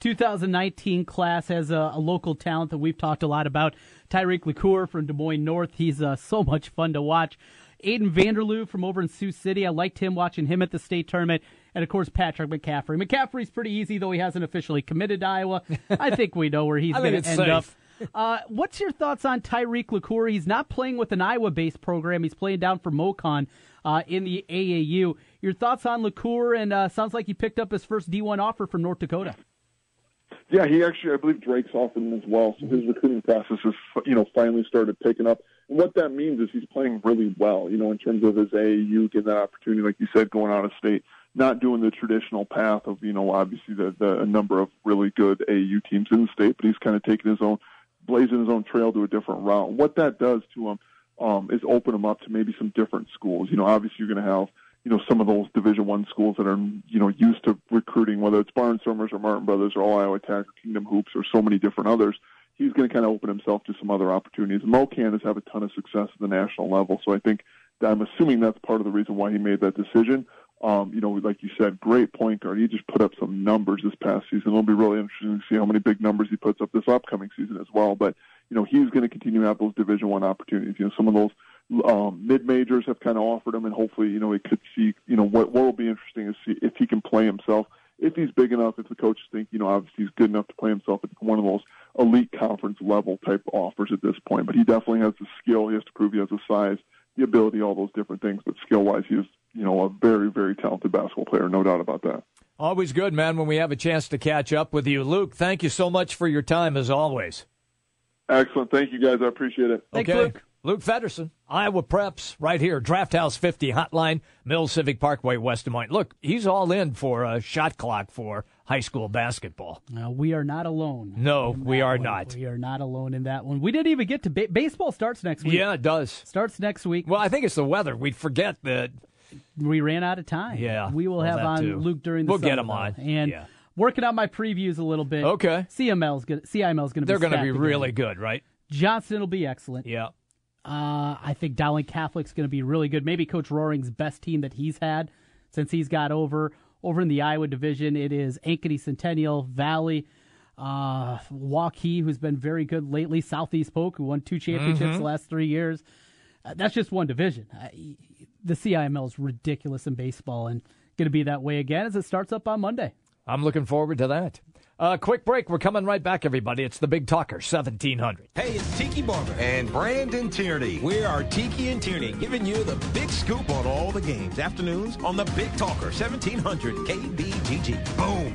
two thousand nineteen class has a, a local talent that we've talked a lot about. Tyreek LaCour from Des Moines North. He's uh, so much fun to watch. Aiden Vanderloo from over in Sioux City. I liked him, watching him at the state tournament. And, of course, Patrick McCaffrey. McCaffrey's pretty easy, though he hasn't officially committed to Iowa. I think we know where he's going to end safe. up. Uh, what's your thoughts on Tyreek LaCour? He's not playing with an Iowa-based program. He's playing down for Mokan uh, in the A A U. Your thoughts on LaCour? And uh, sounds like he picked up his first D one offer from North Dakota. Yeah, he actually, I believe Drake's offered him as well. So his recruiting process has, you know, finally started picking up. And what that means is he's playing really well, you know, in terms of his A A U, getting that opportunity, like you said, going out of state. Not doing the traditional path of, you know, obviously the, the a number of really good A A U teams in the state, but he's kind of taking his own, blazing his own trail to a different route. What that does to him um, is open him up to maybe some different schools. You know, obviously you're going to have, you know, some of those Division One schools that are, you know, used to recruiting, whether it's Barnstormers or Martin Brothers or All Iowa Tech or Kingdom Hoops or so many different others. He's going to kind of open himself to some other opportunities. Mokan has had a ton of success at the national level, so I think I'm assuming that's part of the reason why he made that decision. Um, you know, like you said, great point guard. He just put up some numbers this past season. It'll be really interesting to see how many big numbers he puts up this upcoming season as well. But, you know, he's going to continue to have those Division One opportunities. You know, some of those um, mid-majors have kind of offered him, and hopefully, you know, he could see, you know, what, what will be interesting is see if he can play himself, if he's big enough, if the coaches think, you know, obviously he's good enough to play himself at one of those elite conference level type offers at this point. But he definitely has the skill. He has to prove he has the size, the ability, all those different things. But skill-wise, he is, you know, a very, very talented basketball player, no doubt about that. Always good, man, when we have a chance to catch up with you. Luke, thank you so much for your time, as always. Excellent. Thank you, guys. I appreciate it. Thanks, okay. Luke. Luke Feddersen, Iowa Preps, right here. Draft House fifty Hotline, Mills Civic Parkway, West Des Moines. Look, he's all in for a shot clock for high school basketball. Uh, we are not alone. No, we are one. not. We are not alone in that one. We didn't even get to ba- – baseball starts next week. Yeah, it does. Starts next week. Well, I think it's the weather. We forget that – we ran out of time. Yeah, we will well, have on too. Luke during the we'll summer, get him though. on and yeah. working on my previews a little bit. Okay, C M L's going C I M L's going to be. They're going to be really again. good, right? Johnston will be excellent. Yeah, uh, I think Dowling Catholic's going to be really good. Maybe Coach Roaring's best team that he's had since he's got over. Over in the Iowa division, it is Ankeny Centennial Valley, uh, Waukee, who's been very good lately. Southeast Polk, who won two championships mm-hmm. the last three years. Uh, that's just one division. I, the C I M L is ridiculous in baseball and going to be that way again as it starts up on Monday. I'm looking forward to that. Uh, quick break. We're coming right back, everybody. It's The Big Talker, seventeen hundred. Hey, it's Tiki Barber and Brandon Tierney. We are Tiki and Tierney, giving you the big scoop on all the games. Afternoons on The Big Talker, seventeen hundred K B G G. Boom.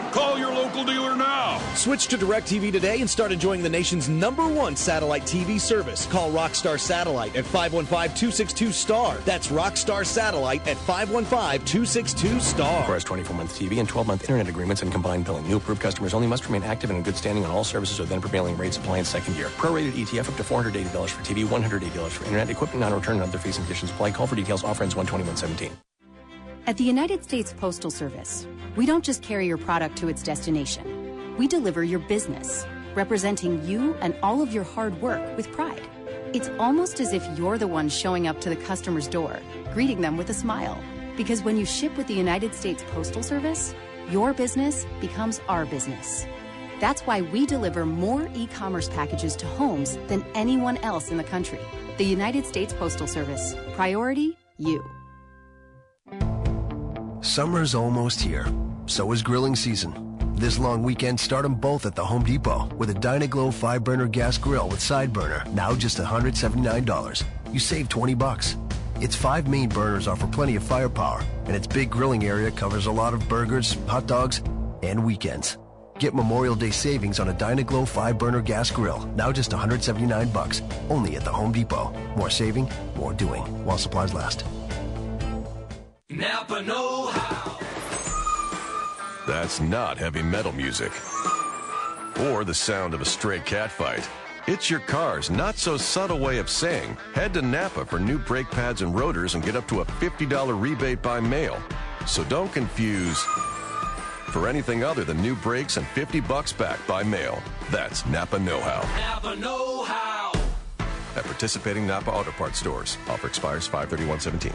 Call your local dealer now. Switch to DirecTV today and start enjoying the nation's number one satellite T V service. Call Rockstar Satellite at five one five, two six two, S T A R. That's Rockstar Satellite at five one five, two six two, S T A R. Requires twenty-four month T V and twelve month internet agreements and combined billing. New approved customers only must remain active and in good standing on all services or then prevailing rates apply in second year. Prorated E T F up to four hundred eighty dollars for T V, one hundred eighty dollars for internet. Equipment non-return and other fees and conditions apply. Call for details. Offer ends one twenty-one seventeen. At the United States Postal Service, we don't just carry your product to its destination. We deliver your business, representing you and all of your hard work with pride. It's almost as if you're the one showing up to the customer's door, greeting them with a smile. Because when you ship with the United States Postal Service, your business becomes our business. That's why we deliver more e-commerce packages to homes than anyone else in the country. The United States Postal Service. Priority, you. Summer's almost here. So is grilling season. This long weekend, start them both at the Home Depot with a Dynaglow five burner gas grill with side burner, now just one hundred seventy-nine dollars. You save twenty bucks. Its five main burners offer plenty of firepower, and its big grilling area covers a lot of burgers, hot dogs, and weekends. Get Memorial Day savings on a Dynaglow five burner gas grill, now just one hundred seventy-nine bucks, only at the Home Depot. More saving, more doing, while supplies last. Napa know-how. That's not heavy metal music or the sound of a stray cat fight. It's your car's not-so-subtle way of saying, head to Napa for new brake pads and rotors and get up to a fifty dollar rebate by mail. So don't confuse for anything other than new brakes and fifty bucks back by mail. That's Napa know-how. Napa know-how. At participating Napa Auto Parts stores. Offer expires five thirty-one seventeen.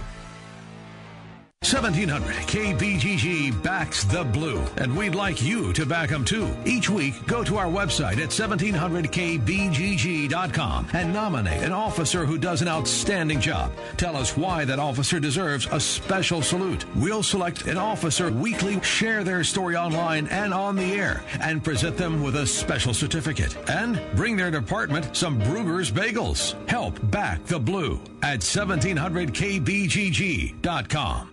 seventeen hundred K B G G backs the blue, and we'd like you to back them too. Each week, go to our website at seventeen hundred K B G G dot com and nominate an officer who does an outstanding job. Tell us why that officer deserves a special salute. We'll select an officer weekly, share their story online and on the air, and present them with a special certificate. And bring their department some Brugger's bagels. Help back the blue at seventeen hundred K B G G dot com.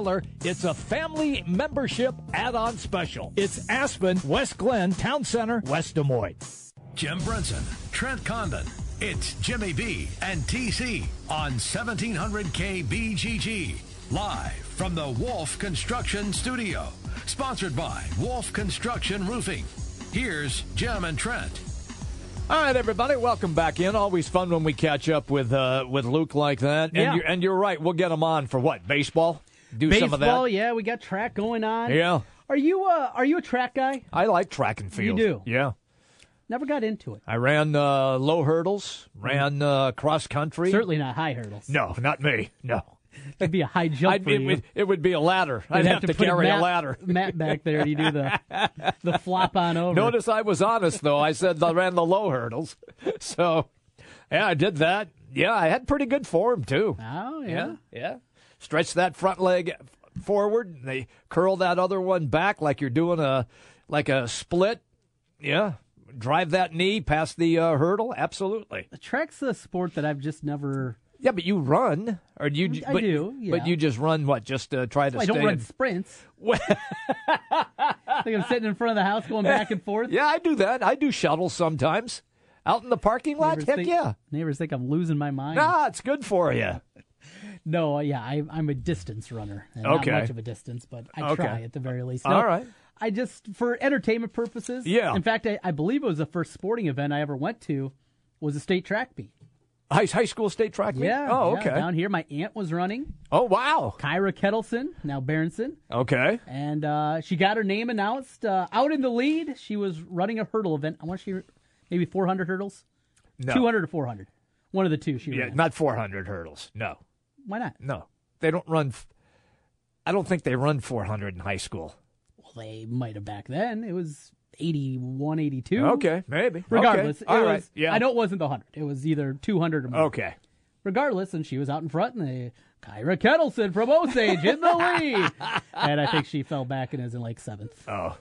It's a family membership add-on special. It's Aspen, West Glen, Town Center, West Des Moines. Jim Brunson, Trent Condon, it's Jimmy B and T C on seventeen hundred K B G G, live from the Wolf Construction Studio, sponsored by Wolf Construction Roofing. Here's Jim and Trent. All right, everybody, welcome back in. Always fun when we catch up with uh, with Luke like that. And, yeah. you, and you're right, we'll get him on for what, baseball? Do Baseball, some of that. Yeah, we got track going on. Yeah. Are you uh are you a track guy? I like track and field. You do? Yeah. Never got into it. I ran uh, low hurdles, ran uh, cross country. Certainly not high hurdles. No, not me. No. It'd be a high jump I'd, for it, you. Would, it would be a ladder. You'd I'd have, have to, to carry Matt, a ladder. Matt back there, you do the the flop on over. Notice I was honest though. I said I ran the low hurdles. So yeah, I did that. Yeah, I had pretty good form too. Oh yeah. Yeah. yeah. Stretch that front leg forward, and they curl that other one back like you're doing a like a split. Yeah, drive that knee past the uh, hurdle. Absolutely. Track's a sport that I've just never. Yeah, but you run, or you? I but, do. Yeah. But you just run what? Just uh, try to. Well, stay I don't run in... sprints. I think I'm sitting in front of the house going back and forth. Yeah, I do that. I do shuttles sometimes. Out in the parking lot? Neighbors Heck think, yeah. Neighbors think I'm losing my mind. Nah, it's good for you. No, yeah, I, I'm a distance runner. Okay. Not much of a distance, but I okay. try at the very least. No, all right. I just, for entertainment purposes. Yeah. In fact, I, I believe it was the first sporting event I ever went to was a state track meet. High, high school state track meet? Yeah. Oh, yeah, okay. Down here, my aunt was running. Oh, wow. Kyra Kettleson, now Berenson. Okay. And uh, she got her name announced. Uh, out in the lead, she was running a hurdle event. I want she maybe four hundred hurdles? No. two hundred or four hundred. One of the two she yeah, ran. Not four hundred hurdles. No. Why not? No. They don't run. F- I don't think they run four hundred in high school. Well, they might have back then. It was eighty-one, eighty-two. Okay, maybe. Regardless. Okay. All it right. was, yeah. I know it wasn't the one hundred. It was either two hundred or more. Okay. Regardless, and she was out in front, and they, Kyra Kettleson from Osage in the lead. And I think she fell back and is in like seventh. Oh.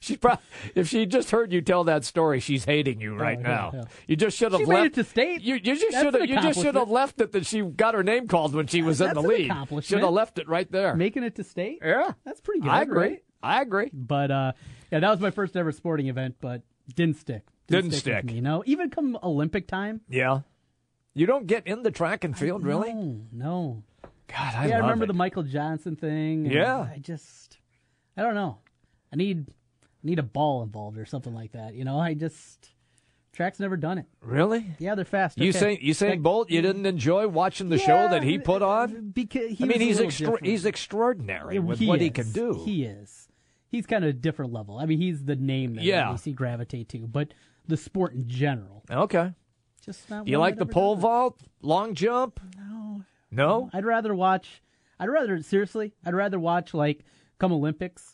She probably, if she just heard you tell that story, she's hating you right oh, yeah, now. Yeah. You just should have she left. She made it to state. You, you just should have. You just should have left it that she got her name called when she was that's in the lead. Should have left it right there. Making it to state. Yeah, that's pretty good. I agree. Right? I agree. But uh, yeah, that was my first ever sporting event, but didn't stick. Didn't, didn't stick. stick. You know, even come Olympic time. Yeah, you don't get in the track and field, I, really. No, no. God, I yeah, love I remember it. The Michael Johnson thing. Yeah, I just, I don't know. I need. Need a ball involved or something like that. You know, I just track's never done it. Really? Yeah, they're fast. Okay. You say you say Bolt, you didn't enjoy watching the yeah, show that he put on? Because he I mean, he's extra- he's extraordinary with he what is. he can do. He is. He's kind of a different level. I mean, he's the name that yeah. you see gravitate to, but the sport in general. Okay. Just not. You like I'd the pole vault, long jump? No. No. I'd rather watch. I'd rather seriously. I'd rather watch like come Olympics.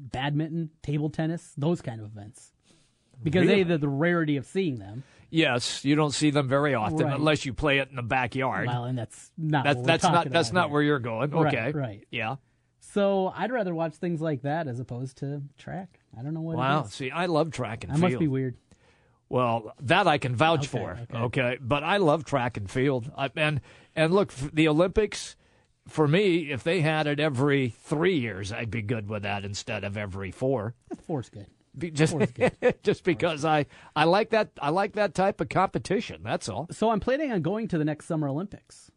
Badminton, table tennis, those kind of events. Because really? A, the, the rarity of seeing them. Yes, you don't see them very often right. unless you play it in the backyard. Well, and that's not that's, what we're that's talking not about That's here. Not where you're going. Okay. Right, right. Yeah. So I'd rather watch things like that as opposed to track. I don't know what wow. it is. Wow, see, I love track and I field. I must be weird. Well, that I can vouch okay, for. Okay. okay. But I love track and field. I, and, and look, the Olympics... For me, if they had it every three years, I'd be good with that instead of every four. Four's good. Be, just, Four's good. Just because I, I like that I like that type of competition, that's all. So I'm planning on going to the next Summer Olympics.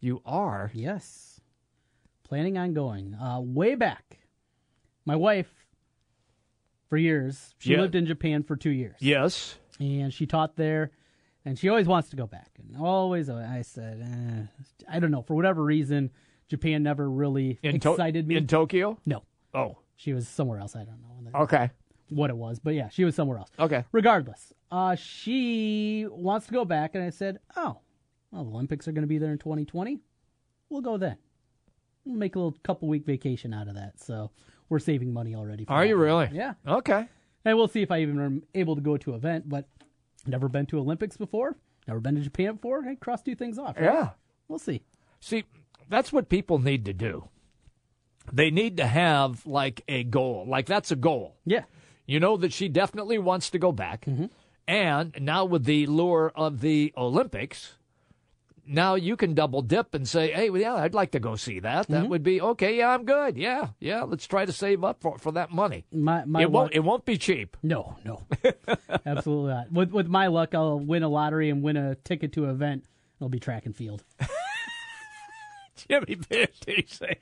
You are? Yes. Planning on going. Uh, way back, my wife, for years, she yeah. lived in Japan for two years. Yes. And she taught there. And she always wants to go back. And always, I said, eh, I don't know. For whatever reason, Japan never really in excited to- me. In Tokyo? No. Oh. She was somewhere else. I don't know. Okay. What it was. But yeah, she was somewhere else. Okay. Regardless, uh, she wants to go back. And I said, oh, well, the Olympics are going to be there in twenty twenty. We'll go then. We'll make a little couple-week vacation out of that. So we're saving money already. For are that. You really? Yeah. Okay. And we'll see if I even am able to go to an event, but... Never been to Olympics before. Never been to Japan before. Hey, cross two things off. Right? Yeah. We'll see. See, that's what people need to do. They need to have, like, a goal. Like, that's a goal. Yeah. You know that she definitely wants to go back. Mm-hmm. And now with the lure of the Olympics, now you can double dip and say, hey, well, yeah, I'd like to go see that. That mm-hmm. would be, okay, yeah, I'm good. Yeah, yeah, let's try to save up for, for that money. My, my it, won't, it won't be cheap. No, no, absolutely not. With, with my luck, I'll win a lottery and win a ticket to an event. It'll be track and field. Jimmy Van Dusen.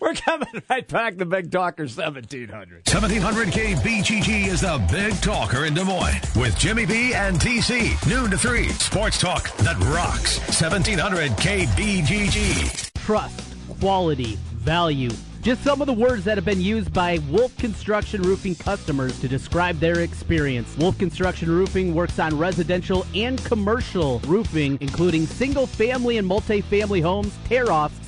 We're coming right back to Big Talker seventeen hundred. seventeen hundred K B G G is the Big Talker in Des Moines with Jimmy B and T C. Noon to three. Sports talk that rocks. seventeen hundred K B G G. Trust, quality, value. Just some of the words that have been used by Wolf Construction Roofing customers to describe their experience. Wolf Construction Roofing works on residential and commercial roofing, including single-family and multi-family homes, tear-offs,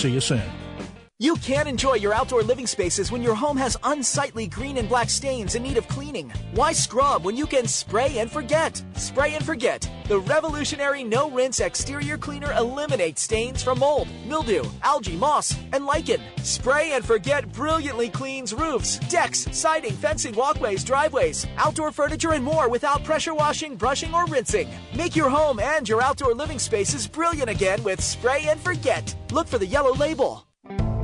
See you soon. You can enjoy your outdoor living spaces when your home has unsightly green and black stains in need of cleaning. Why scrub when you can spray and forget? Spray and Forget. The revolutionary no-rinse exterior cleaner eliminates stains from mold, mildew, algae, moss, and lichen. Spray and Forget brilliantly cleans roofs, decks, siding, fencing, walkways, driveways, outdoor furniture, and more without pressure washing, brushing, or rinsing. Make your home and your outdoor living spaces brilliant again with Spray and Forget. Look for the yellow label.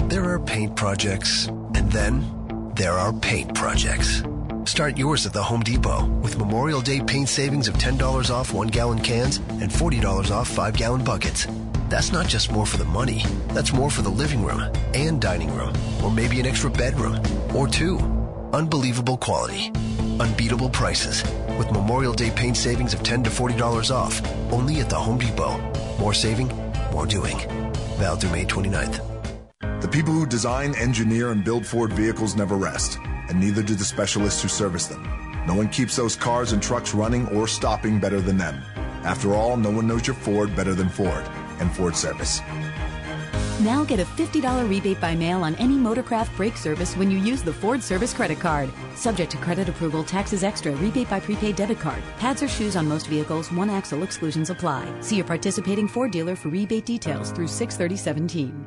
There are paint projects, and then there are paint projects. Start yours at the Home Depot with Memorial Day paint savings of ten dollars off one-gallon cans and forty dollars off five-gallon buckets. That's not just more for the money. That's more for the living room and dining room, or maybe an extra bedroom or two. Unbelievable quality. Unbeatable prices. With Memorial Day paint savings of ten to forty dollars off, only at the Home Depot. More saving, more doing. Valid through May twenty-ninth. The people who design, engineer, and build Ford vehicles never rest, and neither do the specialists who service them. No one keeps those cars and trucks running or stopping better than them. After all, no one knows your Ford better than Ford, and Ford Service. Now get a fifty dollars rebate by mail on any Motorcraft brake service when you use the Ford Service credit card. Subject to credit approval, taxes extra, rebate by prepaid debit card. Pads or shoes on most vehicles, one axle exclusions apply. See your participating Ford dealer for rebate details through six thirty seventeen.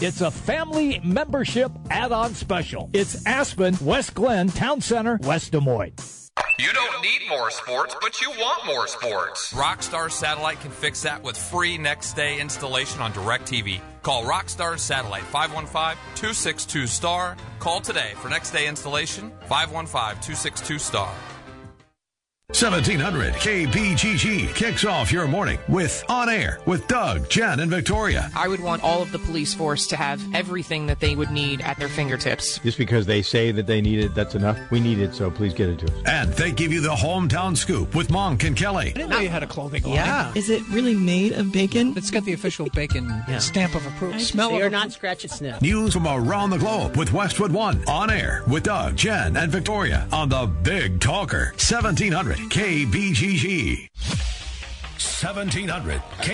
It's a family membership add-on special. It's Aspen, West Glen, Town Center, West Des Moines. You don't need more sports, but you want more sports. Rockstar Satellite can fix that with free next-day installation on DirecTV. Call Rockstar Satellite, five one five, two six two, S T A R. Call today for next-day installation, five one five, two six two, S T A R. seventeen hundred K P G G kicks off your morning with On Air with Doug, Jen, and Victoria. I would want all of the police force to have everything that they would need at their fingertips. Just because they say that they need it, that's enough. We need it, so please get it to us. And they give you the hometown scoop with Monk and Kelly. I didn't know you had a clothing line. Yeah. Is it really made of bacon? It's got the official bacon yeah. stamp of approval. Smell it. Or not scratch it, sniff. News from around the globe with Westwood One. On Air with Doug, Jen, and Victoria on the Big Talker. seventeen hundred K B G G. seventeen hundred K B G G.